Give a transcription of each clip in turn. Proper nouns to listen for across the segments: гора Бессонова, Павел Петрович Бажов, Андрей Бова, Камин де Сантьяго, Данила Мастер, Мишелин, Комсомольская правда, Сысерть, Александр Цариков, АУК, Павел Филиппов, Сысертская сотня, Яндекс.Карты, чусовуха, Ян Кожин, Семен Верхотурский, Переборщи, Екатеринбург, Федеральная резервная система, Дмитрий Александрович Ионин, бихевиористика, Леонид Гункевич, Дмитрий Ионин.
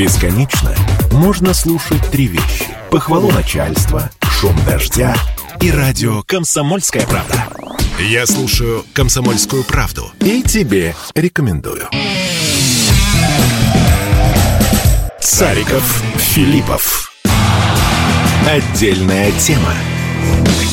Бесконечно можно слушать три вещи: похвалу начальства, шум дождя и радио «Комсомольская правда». Я слушаю «Комсомольскую правду» и тебе рекомендую. Цариков, Филиппов. Отдельная тема.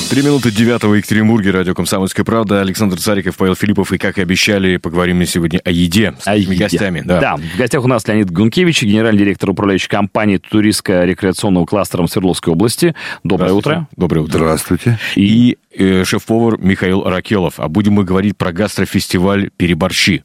8:53 в Екатеринбурге, радио «Комсомольская правда». Александр Цариков, Павел Филиппов. И, как и обещали, поговорим мы сегодня о еде с нашими гостями. Да, в гостях у нас Леонид Гункевич, генеральный директор управляющей компании туристско-рекреационного кластера Свердловской области. Доброе утро. Доброе утро. Здравствуйте. И шеф-повар Михаил Аракелов. А будем мы говорить про гастрофестиваль «Переборщи».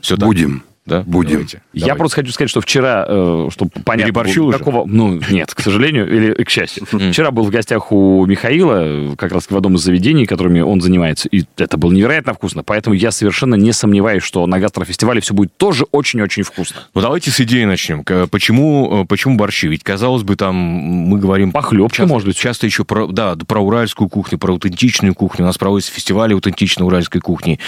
Все так? Будем. Да? Будем. Давайте. Я просто хочу сказать, что вчера, чтобы понять, какого... Ну, нет, к сожалению, или к счастью. Вчера был в гостях у Михаила, как раз в одном из заведений, которыми он занимается, и это было невероятно вкусно. Поэтому я совершенно не сомневаюсь, что на гастрофестивале все будет тоже очень-очень вкусно. Ну, давайте с идеи начнем. Почему борщи? Ведь, казалось бы, там мы говорим... Похлебки, может быть. Часто еще про уральскую кухню, про аутентичную кухню. У нас проводятся фестивали аутентичной уральской кухни.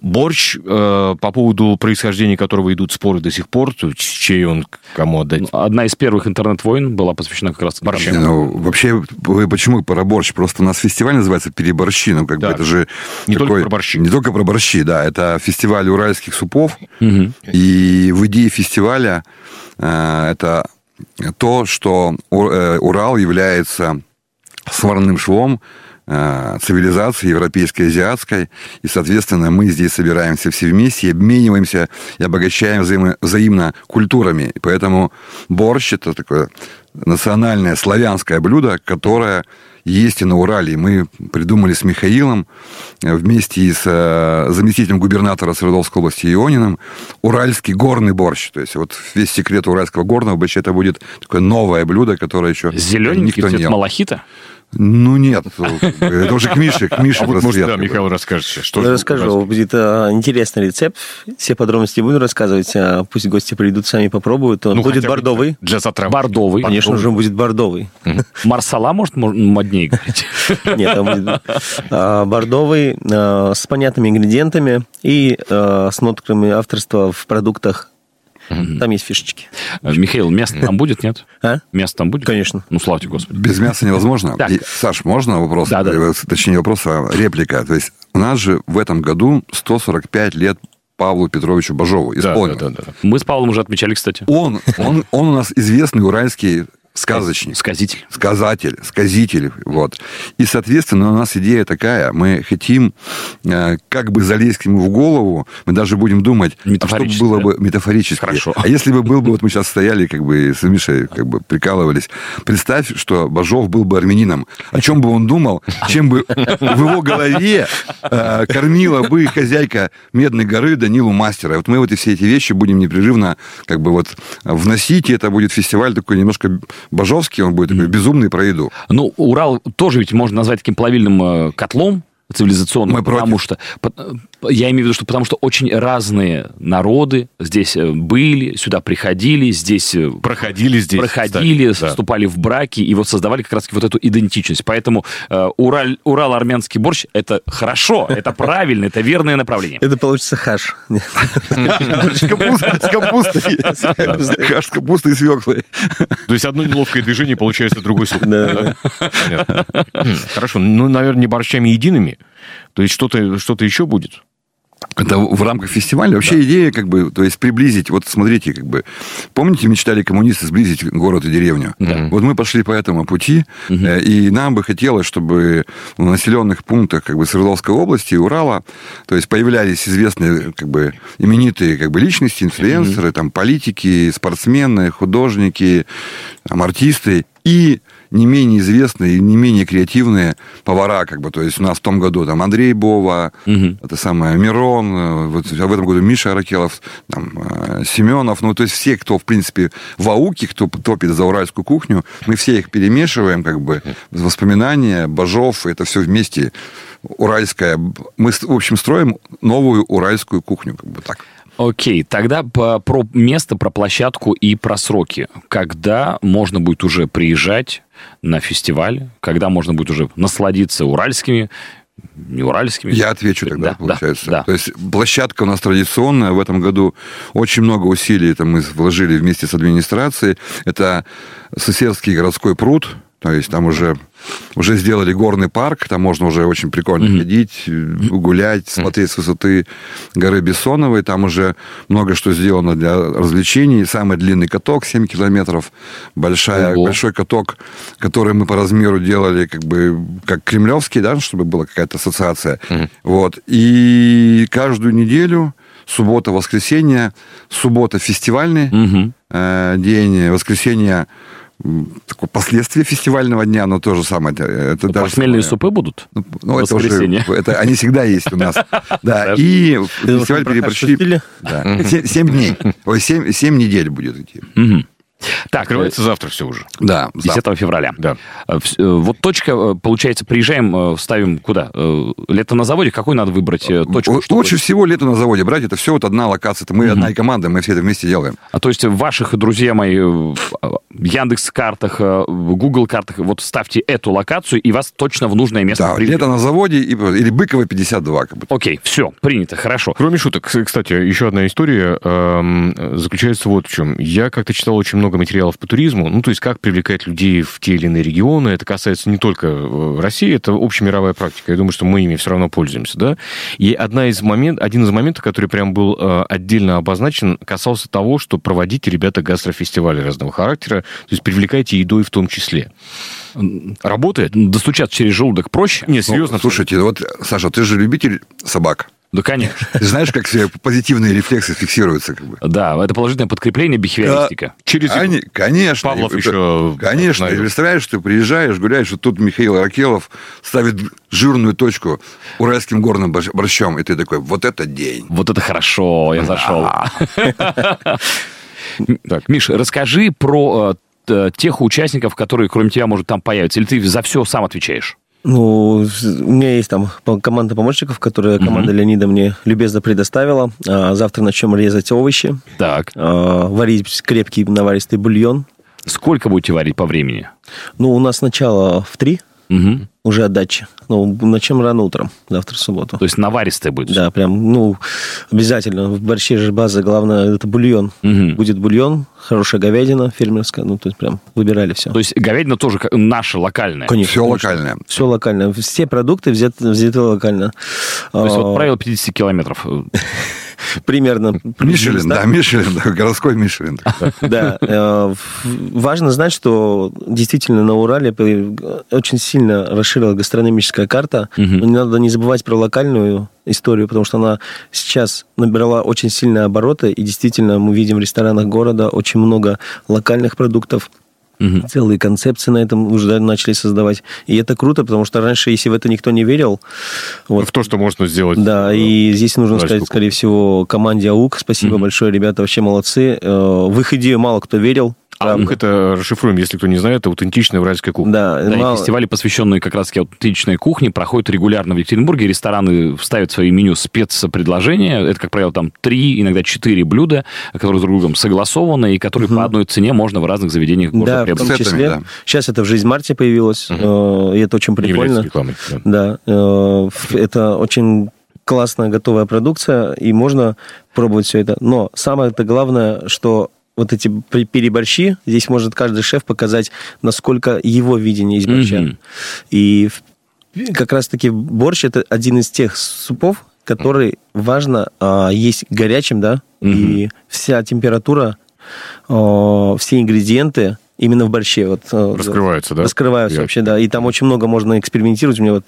Борщ, по поводу происхождения которого идут споры до сих пор, чей он кому отдать. Одна из первых интернет-войн была посвящена как раз борщу. Вообще, почему про борщ? Просто у нас фестиваль называется «Переборщи». Ну, как бы это же... Не только про борщи. Не только про борщи, да. Это фестиваль уральских супов. Угу. И в идее фестиваля это то, что Урал является сварным швом цивилизации европейской, азиатской, и, соответственно, мы здесь собираемся все вместе, обмениваемся и обогащаем взаимно культурами. И поэтому борщ – это такое национальное славянское блюдо, которое есть и на Урале. Мы придумали с Михаилом вместе с заместителем губернатора Свердловской области Иониным уральский горный борщ. То есть вот весь секрет уральского горного борща – это будет такое новое блюдо, которое еще зелененький никто не ел. Малахита? Ну, нет. Это уже к Мише вот, может, Михаил расскажет. Я расскажу. Будет интересный рецепт. Все подробности буду рассказывать. Пусть гости придут, сами попробуют. Он будет бордовый. Для затравки. Бордовый. Конечно же, он будет бордовый. Марсала, может, моднее говорить? Нет, он будет бордовый, с понятными ингредиентами и с нотками авторства в продуктах. Там есть фишечки. Михаил, мясо там будет, нет? А? Мясо там будет? Конечно. Ну, слава тебе, Господи. Без мяса невозможно. Саш, можно вопрос? Да. Точнее, вопрос, а реплика. То есть у нас же в этом году 145 лет Павлу Петровичу Бажову исполнилось. Да. Мы с Павлом уже отмечали, кстати. Он у нас известный уральский сказочник. Сказитель. Вот. И, соответственно, у нас идея такая. Мы хотим как бы залезть к нему в голову. Мы даже будем думать, что было бы метафорически. Хорошо. А если бы был бы... Вот мы сейчас стояли, как бы с Мишей как бы прикалывались. Представь, что Бажов был бы армянином. О чем бы он думал? Чем бы в его голове кормила бы хозяйка Медной горы Данилу Мастера? Вот мы вот и все эти вещи будем непрерывно как бы вот вносить. И это будет фестиваль такой немножко... Бажовский, он будет такой безумный про еду. Ну, Урал тоже ведь можно назвать таким плавильным котлом цивилизационным. Я имею в виду, что потому что очень разные народы здесь были, сюда приходили, здесь... Проходили, вступали в браки и вот создавали как раз-таки вот эту идентичность. Поэтому урал-армянский борщ – это хорошо, это правильно, это верное направление. Это получится хаш. Хаш с капустой и свеклой. То есть одно неловкое движение получается другой суп. Хорошо, ну, наверное, не борщами едиными. То есть что-то еще будет? Это в рамках фестиваля. Вообще идея, как бы, то есть приблизить, вот смотрите, как бы, помните, мечтали коммунисты сблизить город и деревню? Да. Вот мы пошли по этому пути, и нам бы хотелось, чтобы в населенных пунктах, как бы, Свердловской области и Урала, то есть появлялись известные, как бы, именитые, как бы, личности, инфлюенсеры, там, политики, спортсмены, художники, там, артисты, и не менее известные и не менее креативные повара, как бы, то есть у нас в том году там Андрей Бова, это самое Мирон, вот, в этом году Миша Аракелов, там, Семенов, ну, то есть все, кто, в принципе, в ауке, кто топит за уральскую кухню, мы все их перемешиваем, как бы, воспоминания, Бажов, это все вместе уральское, мы, в общем, строим новую уральскую кухню, как бы так. Окей, тогда про место, про площадку и про сроки. Когда можно будет уже приезжать на фестиваль? Когда можно будет уже насладиться уральскими не уральскими. Я отвечу тогда, да, получается. Да. То есть площадка у нас традиционная. В этом году очень много усилий там, мы вложили вместе с администрацией. Это Сысертский городской пруд. То есть там уже сделали горный парк, там можно уже очень прикольно ходить, гулять, смотреть с высоты горы Бессоновой. Там уже много что сделано для развлечений. Самый длинный каток, 7 километров. Большой каток, который мы по размеру делали как кремлевский, да, чтобы была какая-то ассоциация. Вот. И каждую неделю, суббота, воскресенье, суббота фестивальный день, воскресенье такое последствие фестивального дня, но то же самое. Это похмельные супы будут? Ну, это уже... Они всегда есть у нас. Да, и фестиваль Переборщи... 7 недель будет идти. Так, открывается завтра все уже. Да, 10 февраля. Да. Вот точка, получается, приезжаем, ставим куда? Лето на заводе? Какую надо выбрать точку? Лучше всего лето на заводе брать. Это все вот одна локация. Это мы одна команда, мы все это вместе делаем. А то есть в ваших, друзья мои, Яндекс.Картах, Google.Картах, вот ставьте эту локацию, и вас точно в нужное место приведет. Лето на заводе или Быкова 52. Окей, все, принято, хорошо. Кроме шуток, кстати, еще одна история заключается вот в чем. Я как-то читал очень много материалов по туризму, ну, то есть как привлекать людей в те или иные регионы. Это касается не только России, это общемировая практика. Я думаю, что мы ими все равно пользуемся, да. И один из моментов, который прям был отдельно обозначен, касался того, что проводите, ребята, гастрофестивали разного характера, то есть привлекайте едой в том числе. Работает? Достучаться через желудок проще? Нет, серьезно. Ну, слушайте, вот, Саша, ты же любитель собак. Да, конечно. Ты знаешь, как все позитивные рефлексы фиксируются? Да, это положительное подкрепление, бихевиористика. Через еду. Конечно. Павлов еще... Конечно. Ты представляешь, ты приезжаешь, гуляешь, вот тут Михаил Аракелов ставит жирную точку уральским горным борщом, и ты такой, вот это день. Вот это хорошо, я зашел. Миш, расскажи про тех участников, которые, кроме тебя, может, там появятся. Или ты за все сам отвечаешь? Ну, у меня есть там команда помощников, которую команда Леонида мне любезно предоставила. Завтра начнем резать овощи. Так. Варить крепкий наваристый бульон. Сколько будете варить по времени? Ну, у нас начало в 3, уже отдача. Ну, начнем рано утром, завтра в субботу. То есть наваристое будет? Да, прям, ну, обязательно. В борще же база, главное, это бульон. Будет бульон. Хорошая говядина фермерская, ну, то есть прям выбирали все. То есть говядина тоже наша, локальная? Конечно. Все локальное? Все локальное. Все продукты взяты локально. То есть вот правило 50 километров. Примерно. Мишелин, да, Мишелин, городской Мишелин. Да. Важно знать, что действительно на Урале очень сильно расширилась гастрономическая карта. Но не надо не забывать про локальную историю, потому что она сейчас набирала очень сильные обороты, и действительно мы видим в ресторанах города очень много локальных продуктов. Целые концепции на этом уже начали создавать. И это круто, потому что раньше, если в это никто не верил... Вот, в то, что можно сделать. Да, и здесь нужно сказать, скорее всего, команде АУК. Спасибо большое, ребята, вообще молодцы. В их идею мало кто верил. АУК, это расшифруем, если кто не знает, это аутентичная уральская кухня. Да, и фестивали, посвященные как раз аутентичной кухне, проходят регулярно в Екатеринбурге. Рестораны вставят в свои меню спецпредложения. Это, как правило, там 3, иногда 4 блюда, которые друг с другом согласованы, и которые по одной цене можно в разных заведениях города приобрести. Да, в том числе. Да. Сейчас это в «Жизнь Марте» появилось, и это очень прикольно. Рекламой, да. Да, это очень... классная готовая продукция, и можно пробовать все это. Но самое-то главное, что вот эти переборщи, здесь может каждый шеф показать, насколько его видение из борща. И как раз-таки борщ – это один из тех супов, который важно есть горячим, да, и вся температура, все ингредиенты именно в борще. Вот, раскрываются, да? Раскрываются вообще, да. И там очень много можно экспериментировать. У меня вот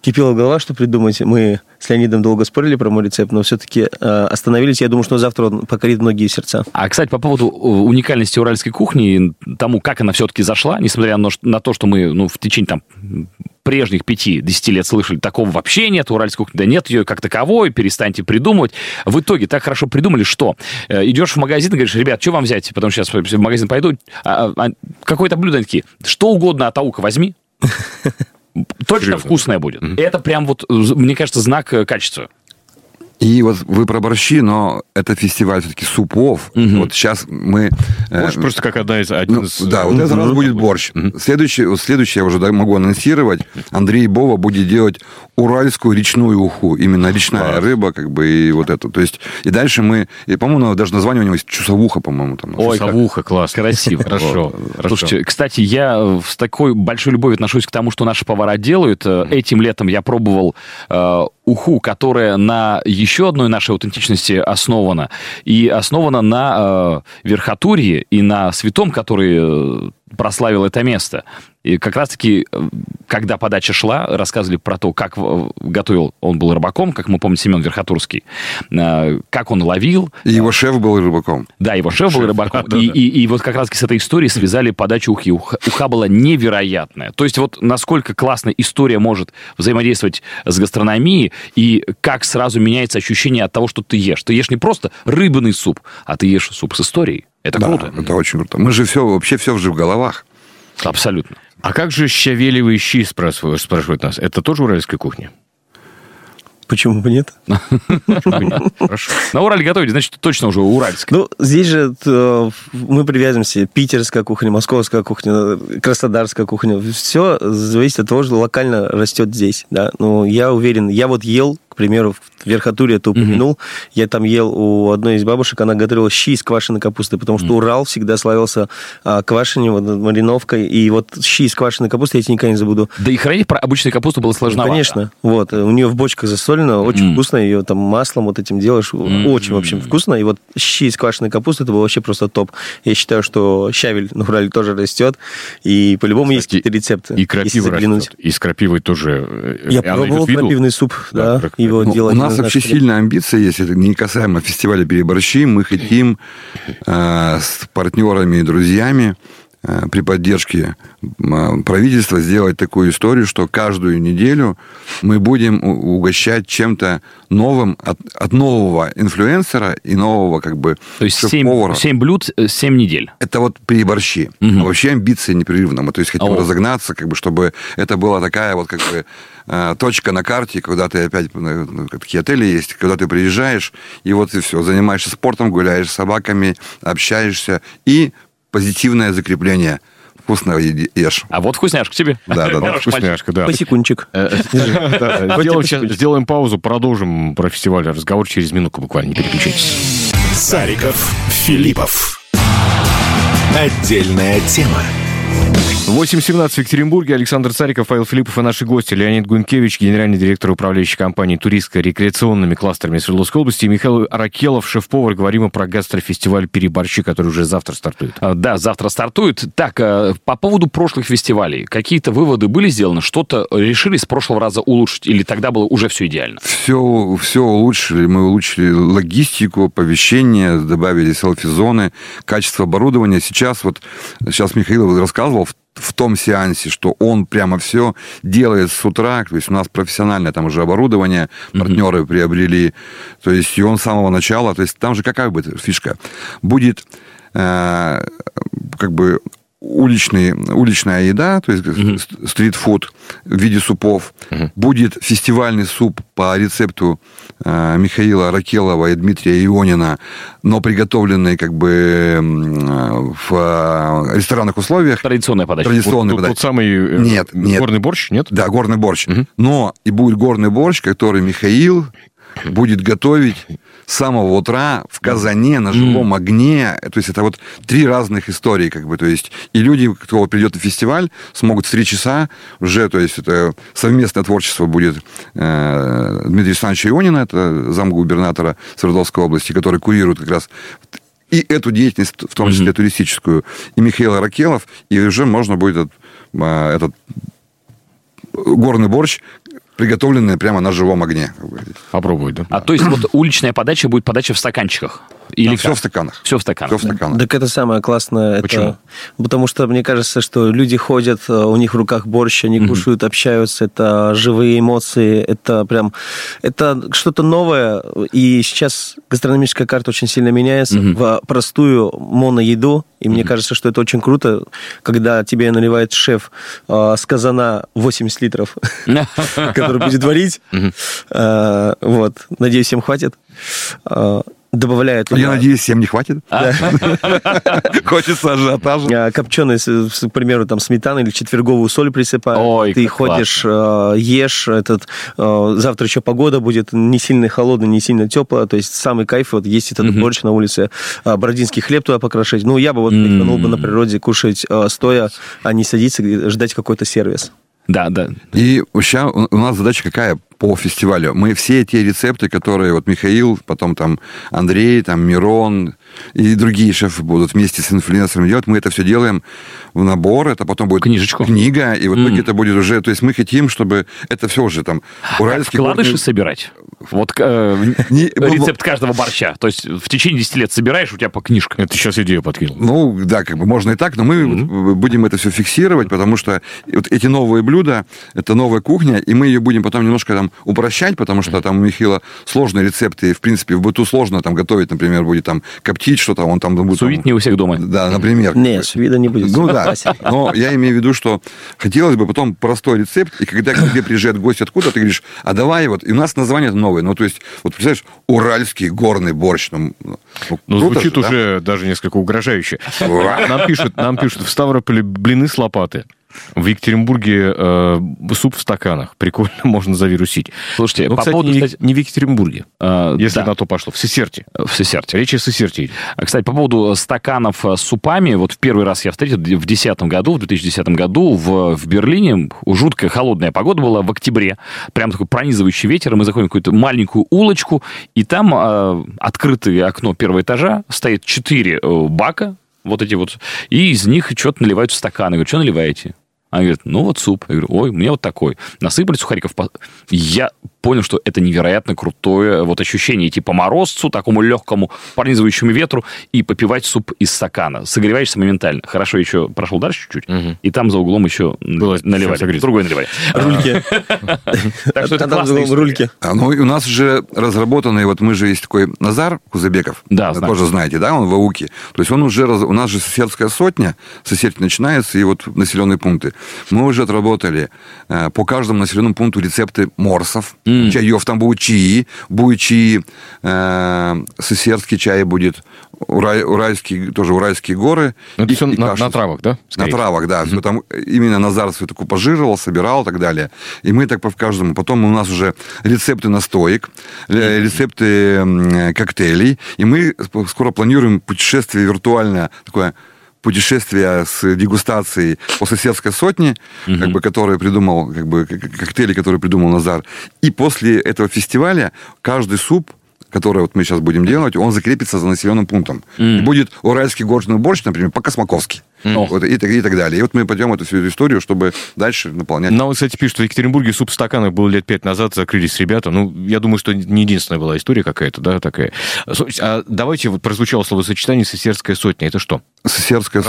кипела голова, что придумать. Мы с Леонидом долго спорили про мой рецепт, но все-таки остановились. Я думаю, что завтра он покорит многие сердца. А, кстати, по поводу уникальности уральской кухни, тому, как она все-таки зашла, несмотря на то, что мы в течение там прежних 5-10 лет слышали, такого вообще нет, уральской кухни, да нет ее как таковой, перестаньте придумывать. В итоге так хорошо придумали, что идешь в магазин и говоришь, ребят, что вам взять? Потому что сейчас в магазин пойду, какое-то блюдо, они такие, что угодно от АУКа возьми. Точно вкусное будет. Это прям вот, мне кажется, знак качества. И вот вы про борщи, но это фестиваль все-таки супов. Угу. Вот сейчас мы... Борщ просто как одна из... да, вот это раз будет борщ. Угу. Следующий я уже могу анонсировать. Андрей Бова будет делать уральскую речную уху. Именно речная рыба, как бы, и вот это. То есть, и дальше мы... И, по-моему, даже название у него есть чусовуха, по-моему. Там. Ой, чусовуха, класс. Красиво. Хорошо. Слушайте, кстати, я с такой большой любовью отношусь к тому, что наши повара делают. Этим летом я пробовал... уху, которая на еще одной нашей аутентичности основана. И основана на верхотурье и на святом, который прославил это место. И как раз-таки, когда подача шла, рассказывали про то, как готовил... Он был рыбаком, как мы помним, Семен Верхотурский. Как он ловил. И его шеф был рыбаком. Да, его шеф был рыбаком. И вот как раз-таки с этой историей связали подачу ухи. Уха была невероятная. То есть вот насколько классно история может взаимодействовать с гастрономией, и как сразу меняется ощущение от того, что ты ешь. Ты ешь не просто рыбный суп, а ты ешь суп с историей. Это круто. Это очень круто. Мы же все в головах. Абсолютно. А как же щавелевые щи, спрашивают нас? Это тоже уральская кухня? Почему бы нет? Хорошо. На Урале готовить, значит, точно уже уральская. Ну, здесь же мы привязываемся. Питерская кухня, московская кухня, краснодарская кухня. Все зависит от того, что локально растет здесь. Да? Ну, я уверен, я вот ел, к примеру, в Верхотурье это упомянул, я там ел у одной из бабушек, она готовила щи из квашеной капусты, потому что Урал всегда славился квашением, мариновкой, и вот щи из квашеной капусты я тебе никогда не забуду. Да и хранить про обычную капусту было сложновато. Конечно, вот, у нее в бочках засолено, очень вкусно, ее там маслом вот этим делаешь, очень, в общем, вкусно, и вот щи из квашеной капусты, это было вообще просто топ. Я считаю, что щавель на Урале тоже растет, и по-любому есть какие-то рецепты. И крапива растет, из крапивы тоже. Я пробовал крапивный суп, да. У нас вообще сильная амбиция есть, это не касаемо фестиваля «Переборщи». Мы хотим с партнерами и друзьями при поддержке правительства сделать такую историю, что каждую неделю мы будем угощать чем-то новым от нового инфлюенсера и нового, как бы, шеф-повара. 7 блюд, 7 недель. Это вот «Переборщи». Угу. А вообще амбиции непрерывно. Мы, то есть, хотим разогнаться, как бы, чтобы это была такая вот, как бы, точка на карте, когда ты опять... Такие отели есть, когда ты приезжаешь, и вот и все. Занимаешься спортом, гуляешь с собаками, общаешься, и позитивное закрепление. Вкусно ешь. А вот вкусняшка тебе. Да. Вкусняшка, да. Посекундчик. Сделаем паузу, продолжим про фестиваль. Разговор через минутку буквально, не переключайтесь. Цариков, Филиппов. Отдельная тема. 8:17 в Екатеринбурге. Александр Цариков, Павел Филиппов и наши гости. Леонид Гункевич, генеральный директор управляющей компании туристско-рекреационными кластерами Свердловской области. И Михаил Аракелов, шеф-повар. Говорим про гастрофестиваль «Переборщи», который уже завтра стартует. Да, завтра стартует. Так, по поводу прошлых фестивалей. Какие-то выводы были сделаны? Что-то решили с прошлого раза улучшить? Или тогда было уже все идеально? Все улучшили. Мы улучшили логистику, оповещение, добавили селфи-зоны, качество оборудования. Сейчас Михаил рассказывал в том сеансе, что он прямо все делает с утра, то есть у нас профессиональное там уже оборудование, партнеры приобрели, то есть и он с самого начала, то есть там же какая будет фишка? Будет как бы уличная еда, то есть стритфуд в виде супов, будет фестивальный суп по рецепту Михаила Аракелова и Дмитрия Ионина, но приготовленный как бы в ресторанных условиях. Традиционная подача. Тот самый горный борщ, нет? Да, горный борщ. Но и будет горный борщ, который Михаил будет готовить с самого утра в казане на живом огне. То есть это вот 3 разных истории, как бы, то есть и люди, кто придет на фестиваль, смогут в 3 часа уже, то есть это совместное творчество будет Дмитрия Александровича Ионина, это замгубернатора Свердловской области, который курирует как раз и эту деятельность, в том числе туристическую, и Михаил Аракелов, и уже можно будет этот горный борщ, приготовленные прямо на живом огне. Попробовать, да? То есть вот уличная подача будет подача в стаканчиках? Или все в стаканах. Все в стаканах. Так это самое классное. Почему? Потому что, мне кажется, что люди ходят, у них в руках борщ, они кушают, общаются, это живые эмоции, это прям... Это что-то новое, и сейчас гастрономическая карта очень сильно меняется в простую моноеду, и мне кажется, что это очень круто, когда тебе наливает шеф с казана 80 литров, который будет варить. Вот. Надеюсь, всем хватит. Добавляют... Я надеюсь, всем не хватит. Хочется ажиотажа. Копченые, к примеру, там сметану или четверговую соль присыпают. Ой, ты ходишь, ешь. Завтра еще погода будет не сильно холодная, не сильно теплая. То есть самый кайф, вот есть этот борщ на улице, бородинский хлеб туда покрошить. Ну, я бы вот прикинул бы на природе кушать стоя, а не садиться и ждать какой-то сервис. Да, да. И сейчас у нас задача какая по фестивалю? Мы все те рецепты, которые вот Михаил, потом там Андрей, там Мирон и другие шефы будут вместе с инфлюенсерами делать, мы это все делаем в набор, это потом будет книжечку, книга, и вот это будет уже, то есть мы хотим, чтобы это все уже там уральский... Вкладыши собирать? Вот рецепт каждого борща. То есть в течение 10 лет собираешь, у тебя по книжкам. Это сейчас идею подкинул. Ну, да, как бы можно и так, но мы будем это все фиксировать, потому что вот эти новые блюда, это новая кухня, и мы ее будем потом немножко там упрощать, потому что там у Михаила сложные рецепты, и, в принципе, в быту сложно там готовить, например, будет там коптить что-то, он там... Будет, сувид там, не у всех дома. Да, например. Нет, сувида не будет. Ну да, но я имею в виду, что хотелось бы потом простой рецепт, и когда к тебе приезжает гость откуда, ты говоришь, а давай вот, и у нас название новое. Ну, то есть, вот представляешь, уральский горный борщ. Ну звучит же, уже да? Даже несколько угрожающе. Нам пишут, в Ставрополе блины с лопаты. В Екатеринбурге суп в стаканах. Прикольно, можно завирусить. Слушайте, но, по кстати, поводу... не в Екатеринбурге. Если да. На то пошло. В Сысерти. Речь о Сысерти. Кстати, по поводу стаканов с супами. Вот в первый раз я встретил в 2010 году в Берлине. Жуткая холодная погода была в октябре. Прям такой пронизывающий ветер. Мы заходим в какую-то маленькую улочку. И там открытое окно первого этажа. Стоит 4 бака. Вот эти вот. И из них что-то наливают в стаканы. Я говорю, что наливаете? Она говорит, ну вот суп. Я говорю, ой, мне вот такой. Насыпали сухариков. Я понял, что это невероятно крутое вот ощущение. Идти по морозцу, такому легкому пронизывающему ветру, и попивать суп из стакана. Согреваешься моментально. Хорошо, еще прошел дальше чуть-чуть, и там за углом еще наливали. Другой наливали. Рульки. Так что это классные рульки. Ну, у нас же разработанные, вот мы же есть такой Назар Кузебеков. Да, тоже знаете, да, он в Ауке. То есть он уже, у нас же Сысертская сотня, Сысерть начинается, и вот населенные пункты. Мы уже отработали по каждому населенному пункту рецепты морсов, чаев. Там будут чаи, сысертский чай будет, уральские горы. Это и все на травах, да? Скорее. На травах, да. Там именно Назар все это купажировал, собирал и так далее. И мы так по каждому. Потом у нас уже рецепты настоек, рецепты коктейлей. И мы скоро планируем путешествие виртуальное, такое... путешествия с дегустацией по Сысертской сотне, которые придумал, коктейли, которые придумал Назар. И после этого фестиваля каждый суп, который вот мы сейчас будем делать, он закрепится за населенным пунктом. И будет уральский горный борщ, например, по-космаковски. Вот, и так далее. И вот мы пойдем эту всю историю, чтобы дальше наполнять. Нам, кстати, пишут, что в Екатеринбурге суп в стаканах был 5 лет назад, закрылись ребята. Ну, я думаю, что не единственная была история какая-то, да, такая. А давайте, вот прозвучало словосочетание «Сысертская сотня». Это что? Сысертская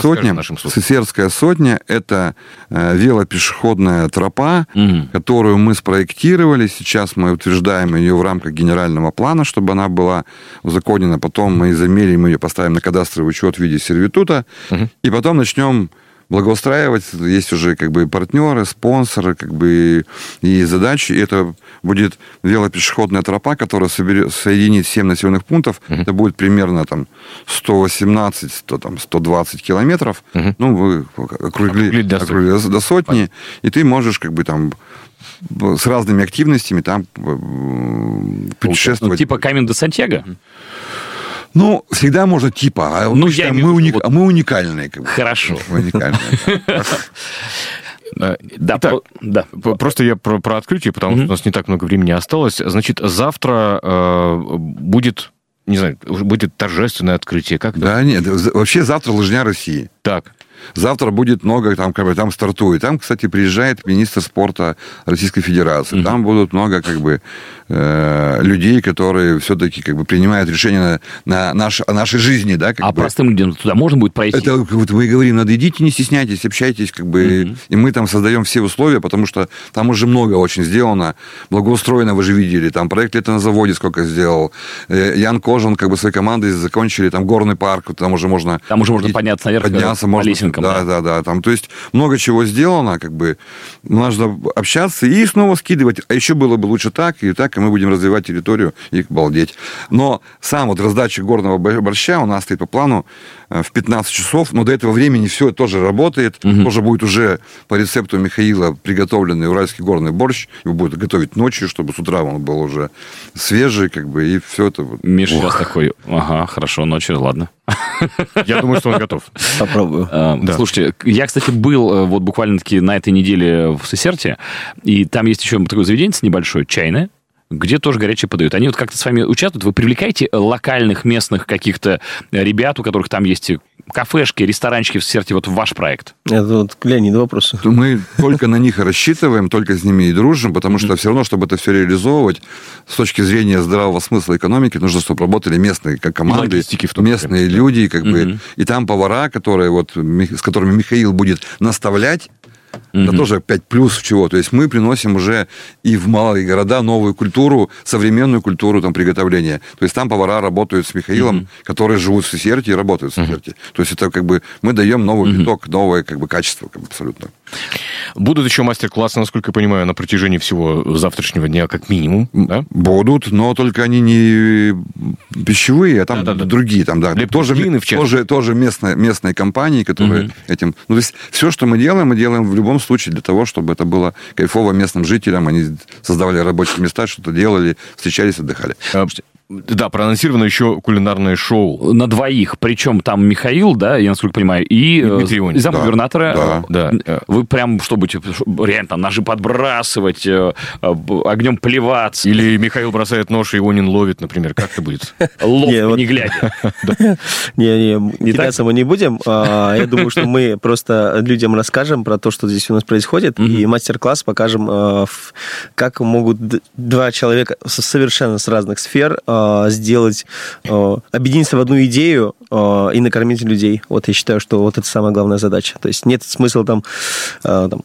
сотня – это велопешеходная тропа, которую мы спроектировали. Сейчас мы утверждаем ее в рамках генерального плана, чтобы она была узаконена. Потом мы замерим ее, поставим на кадастровый учет в виде сервитута. И потом начнем благоустраивать. Есть уже партнеры, спонсоры, и задачи. И это будет велопешеходная тропа, которая соединит 7 населенных пунктов. Это будет примерно 118-120 километров. Ну, вы округлили до сотни. И ты можешь с разными активностями там путешествовать. Ну, типа Камин де Сантьяго? Ну, всегда можно типа, а считаем, мы уникальные. Хорошо. Мы уникальные. Итак, просто я про открытие, потому что у нас не так много времени осталось. Значит, завтра будет торжественное открытие. Как? Да нет, вообще завтра Лыжня России. Так. Завтра будет много, там стартует. Там, кстати, приезжает министр спорта Российской Федерации. Там будут много людей, которые все-таки принимают решения о нашей жизни. Да, простым людям туда можно будет пройти? Это мы говорим, надо идите, не стесняйтесь, общайтесь. И мы там создаем все условия, потому что там уже много очень сделано. Благоустроено, вы же видели. Там проект «Лето на заводе» сколько сделал. Ян Кожин своей командой закончили. Там горный парк. Там уже можно... подняться наверх. Подняться можно. Да. Там, то есть много чего сделано, нужно общаться и снова скидывать. А еще было бы лучше так, и мы будем развивать территорию и балдеть. Но сам раздача горного борща у нас стоит по плану в 15 часов, но до этого времени все тоже работает, тоже будет уже по рецепту Михаила приготовленный уральский горный борщ, его будут готовить ночью, чтобы с утра он был уже свежий, и все это... Миша сейчас такой, хорошо, ночью, ладно. Я думаю, что он готов. Попробую. Слушайте, я, кстати, был буквально-таки на этой неделе в Сысерте, и там есть еще такое заведение небольшое, чайное, где тоже горячее подают. Они как-то с вами участвуют? Вы привлекаете локальных, местных каких-то ребят, у которых там есть кафешки, ресторанчики в Сысерти, в ваш проект? Это Леонид, вопрос. Мы только на них рассчитываем, только с ними и дружим, потому что все равно, чтобы это все реализовывать, с точки зрения здравого смысла и экономики, нужно, чтобы работали местные команды, местные люди, и там повара, с которыми Михаил будет наставлять, это тоже 5 плюсов чего. То есть мы приносим уже и в малые города новую культуру, современную культуру приготовления. То есть там повара работают с Михаилом, которые живут в Сысерти и работают в Сысерти. То есть это мы даем новый виток, новое качество абсолютно. Будут еще мастер-классы, насколько я понимаю, на протяжении всего завтрашнего дня как минимум, да? Будут, но только они не пищевые, а там другие. Там, да. Тоже местные компании, которые этим... Ну, то есть все, что мы делаем в любом случае для того, чтобы это было кайфово местным жителям. Они создавали рабочие места, что-то делали, встречались, отдыхали. Да, проанонсировано еще кулинарное шоу. На двоих. Причем там Михаил, да, я насколько понимаю, и Дмитрий Ионин, замгубернатора. Да. Вы прям что будете? Реально там ножи подбрасывать, огнем плеваться. Или Михаил бросает нож, и Ионин ловит, например. Как это будет? Ловко, не глядя. Не кидаться мы не будем. Я думаю, что мы просто людям расскажем про то, что здесь у нас происходит, и мастер-класс покажем, как могут два человека совершенно с разных сфер сделать, объединиться в одну идею и накормить людей. Вот я считаю, что вот это самая главная задача. То есть нет смысла там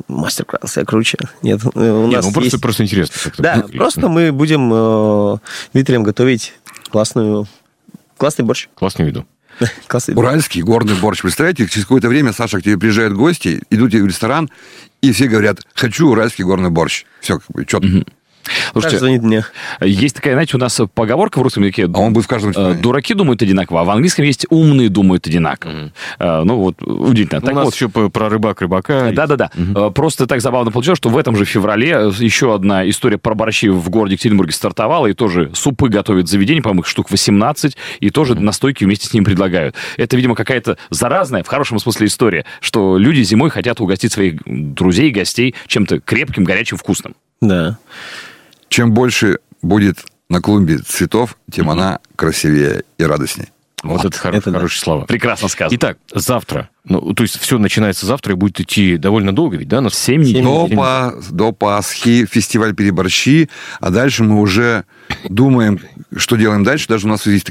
мастер-класс, я круче. Нет, просто интересно. Как-то. Да, просто мы будем Дмитрием готовить классный борщ. Классную еду. Уральский горный борщ. Представляете, через какое-то время, Саша, к тебе приезжают гости, идут в ресторан, и все говорят, хочу уральский горный борщ. Все, четко. Слушайте, есть такая, знаете, у нас поговорка в русском языке. А он будет в каждом человеке. Дураки думают одинаково, а в английском есть умные думают одинаково. Ну, вот, удивительно. Так у нас еще про рыбак-рыбака. Да-да-да. Просто так забавно получилось, что в этом же феврале еще одна история про борщи в городе Екатеринбурге стартовала, и тоже супы готовят заведение, по-моему, их штук 18, и тоже настойки вместе с ним предлагают. Это, видимо, какая-то заразная, в хорошем смысле, история, что люди зимой хотят угостить своих друзей и гостей чем-то крепким, горячим, вкусным. Да. Чем больше будет на клумбе цветов, тем она красивее и радостнее. Вот это хорошие слова. Прекрасно сказано. Итак, завтра. Ну, то есть все начинается завтра и будет идти довольно долго, ведь, да? 7 недель. До Пасхи фестиваль Переборщи, а дальше мы уже думаем, что делаем дальше. Даже у нас есть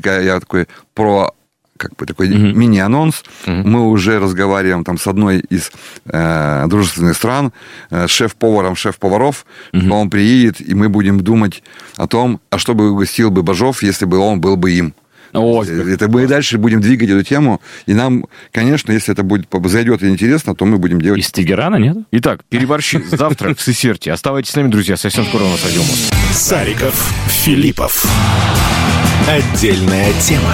мини-анонс. Мы уже разговариваем с одной из дружественных стран, шеф-поваром шеф-поваров. Он приедет, и мы будем думать о том, а что бы угостил бы Бажов, если бы он был бы им. Мы и дальше будем двигать эту тему. И нам, конечно, если это зайдет интересно, то мы будем делать... Из Тегерана, нет? Итак, Переборщи завтра в Сысерти. Оставайтесь с нами, друзья. Совсем скоро у нас идем. Цариков, Филиппов. Отдельная тема.